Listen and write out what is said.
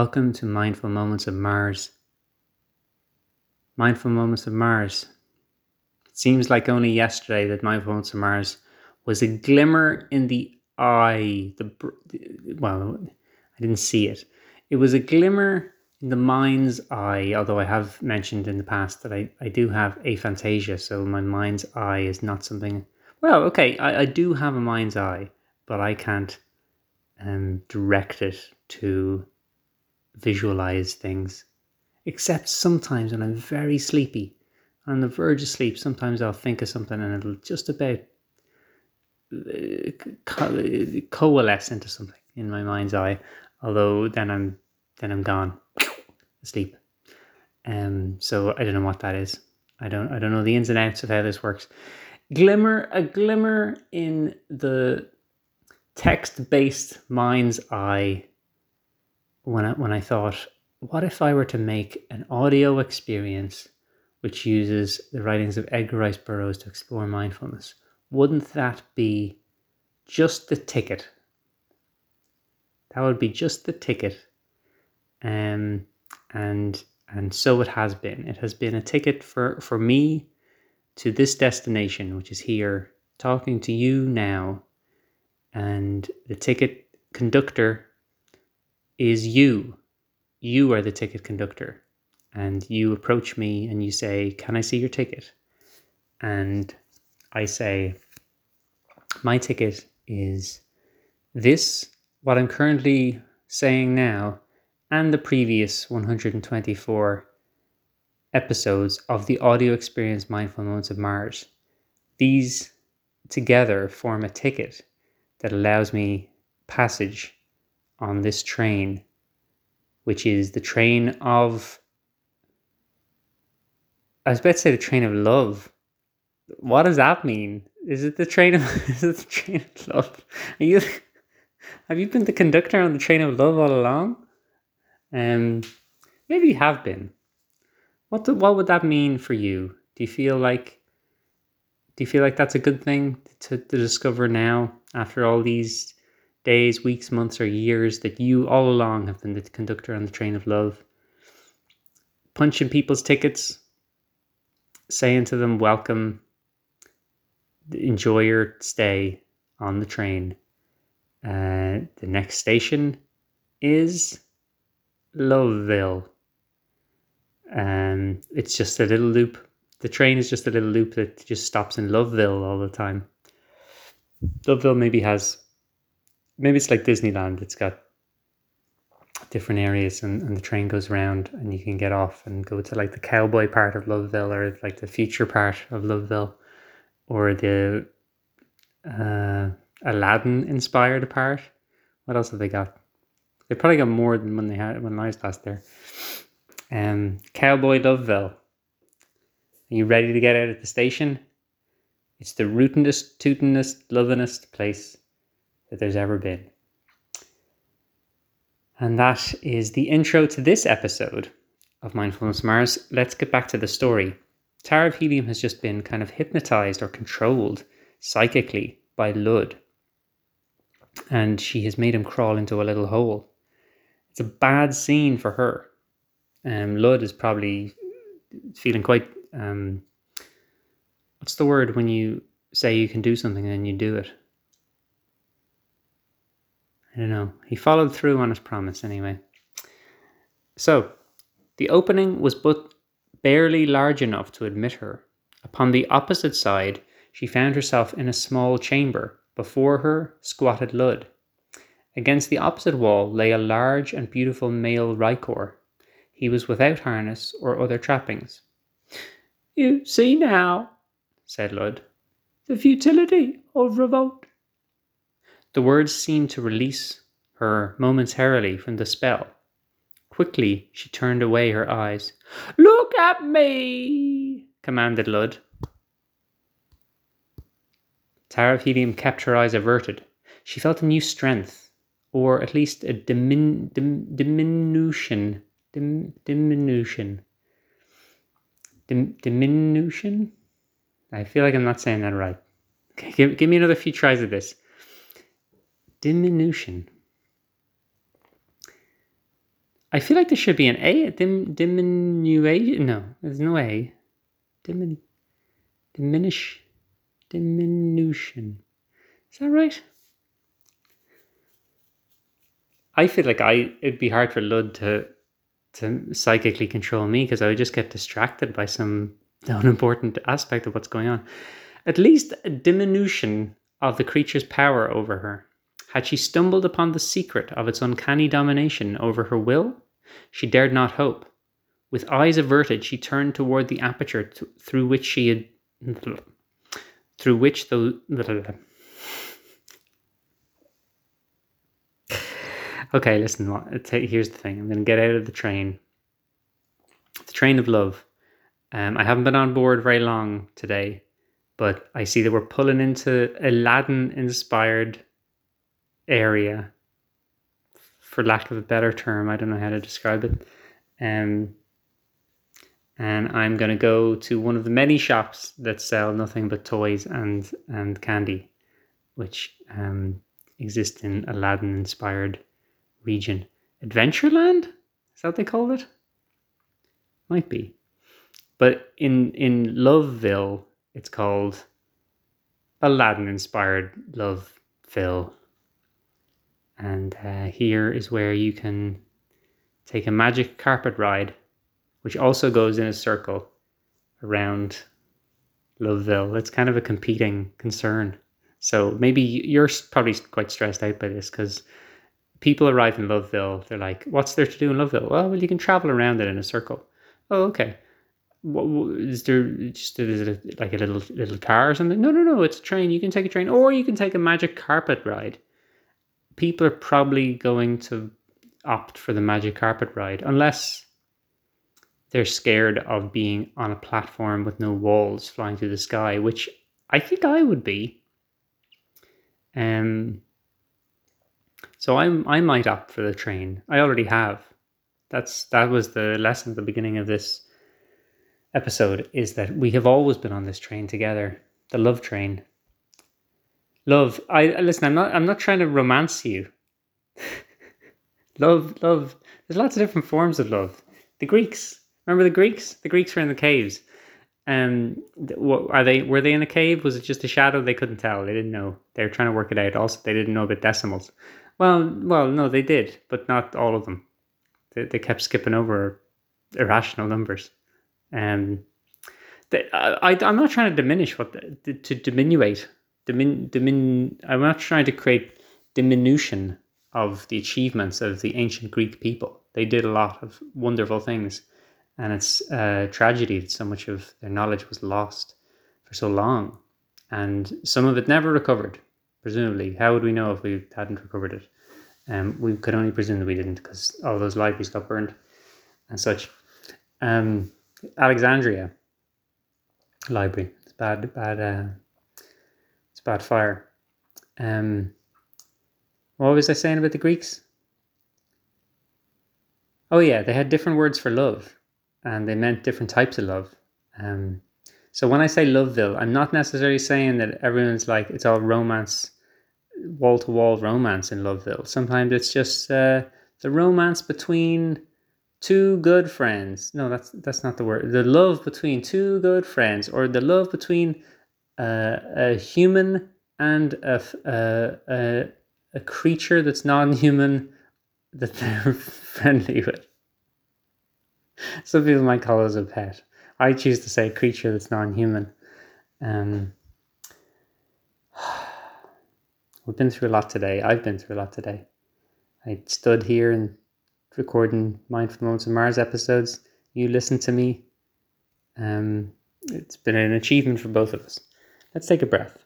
Welcome to Mindful Moments of Mars. Mindful Moments of Mars. It seems like only yesterday that Mindful Moments of Mars was a glimmer in the eye. I didn't see it. It was a glimmer in the mind's eye, although I have mentioned in the past that I do have aphantasia, so my mind's eye is not something... Well, okay, I do have a mind's eye, but I can't direct it to... visualize things, except sometimes when I'm very sleepy, on the verge of sleep. Sometimes I'll think of something and it'll just about coalesce into something in my mind's eye. Although then I'm gone asleep. So I don't know what that is. I don't know the ins and outs of how this works. A glimmer in the text-based mind's eye. When I thought, what if I were to make an audio experience which uses the writings of Edgar Rice Burroughs to explore mindfulness? Wouldn't that be just the ticket? That would be just the ticket. And so it has been. It has been a ticket for me to this destination, which is here, talking to you now. And the ticket conductor is you. You are the ticket conductor, and you approach me and you say, "Can I see your ticket?" And I say, "My ticket is this, what I'm currently saying now, and the previous 124 episodes of the audio experience Mindful Moments of Mars. These together form a ticket that allows me passage on this train, which is the train of," I was about to say the train of love. What does that mean? Is it the train of love? Have you been the conductor on the train of love all along? Maybe you have been. What would that mean for you? Do you feel like that's a good thing to discover now, after all these days, weeks, months, or years, that you all along have been the conductor on the train of love, punching people's tickets, saying to them, "Welcome, enjoy your stay on the train. The next station is Loveville." It's just a little loop. The train is just a little loop that just stops in Loveville all the time. Loveville maybe it's like Disneyland. It's got different areas and the train goes around and you can get off and go to like the cowboy part of Loveville, or like the future part of Loveville, or the Aladdin inspired part. What else have they got? They probably got more than when I was last there. Cowboy Loveville. Are you ready to get out at the station? It's the rootinest, tootinest, lovingest place that there's ever been. And that is the intro to this episode of Mindfulness Mars. Let's get back to the story. Tara of Helium has just been kind of hypnotized or controlled psychically by Lud, and she has made him crawl into a little hole. It's a bad scene for her. Lud is probably feeling quite... what's the word when you say you can do something and you do it? I don't know. He followed through on his promise anyway. So, the opening was but barely large enough to admit her. Upon the opposite side, she found herself in a small chamber. Before her squatted Lud. Against the opposite wall lay a large and beautiful male Rikor. He was without harness or other trappings. "You see now," said Lud, "the futility of revolt." The words seemed to release her momentarily from the spell. Quickly, she turned away her eyes. "Look at me," commanded Lud. Tara of Helium kept her eyes averted. She felt a new strength, or at least a diminution? I feel like I'm not saying that right. Okay, give me another few tries of this. Diminution. I feel like there should be an A. Diminuation. No, there's no A. Diminution. Is that right? I feel like it'd be hard for Lud to psychically control me because I would just get distracted by some unimportant aspect of what's going on. At least a diminution of the creature's power over her. Had she stumbled upon the secret of its uncanny domination over her will, she dared not hope. With eyes averted, she turned toward the aperture Okay, listen, here's the thing. I'm going to get out of the train. The train of love. I haven't been on board very long today, but I see that we're pulling into Aladdin-inspired area, for lack of a better term. I don't know how to describe it. And I'm going to go to one of the many shops that sell nothing but toys and candy, which exist in Aladdin-inspired region. Adventureland? Is that what they called it? Might be. But in Loveville, it's called Aladdin-inspired Loveville. And here is where you can take a magic carpet ride, which also goes in a circle around Loveville. It's kind of a competing concern. So maybe you're probably quite stressed out by this because people arrive in Loveville. They're like, what's there to do in Loveville? Well, you can travel around it in a circle. Oh, okay. Is there a little car or something? No, it's a train. You can take a train or you can take a magic carpet ride. People are probably going to opt for the magic carpet ride unless they're scared of being on a platform with no walls flying through the sky, which I think I would be. So I might opt for the train. I already have. That was the lesson at the beginning of this episode, is that we have always been on this train together, the love train. Love, listen, I'm not trying to romance you. love. There's lots of different forms of love. The Greeks. Remember the Greeks? The Greeks were in the caves. Were they in a cave? Was it just a shadow? They couldn't tell. They didn't know. They were trying to work it out. Also, they didn't know about decimals. Well, no, they did, but not all of them. They kept skipping over irrational numbers. I'm not trying to diminish I'm not trying to create diminution of the achievements of the ancient Greek people. They did a lot of wonderful things, and it's a tragedy that so much of their knowledge was lost for so long, and some of it never recovered, presumably. How would we know if we hadn't recovered it? We could only presume that we didn't, because all those libraries got burned and such. Alexandria Library. It's bad. Bad fire. What was I saying about the Greeks? Oh yeah, they had different words for love, and they meant different types of love. So when I say Loveville, I'm not necessarily saying that everyone's like, it's all romance, wall-to-wall romance in Loveville. Sometimes it's just the romance between two good friends. No, that's not the word. The love between two good friends, or the love between a human and a creature that's non-human that they're friendly with. Some people might call us a pet. I choose to say creature that's non-human. We've been through a lot today. I've been through a lot today. I stood here and recording Mindful Moments of Mars episodes. You listened to me. It's been an achievement for both of us. Let's take a breath.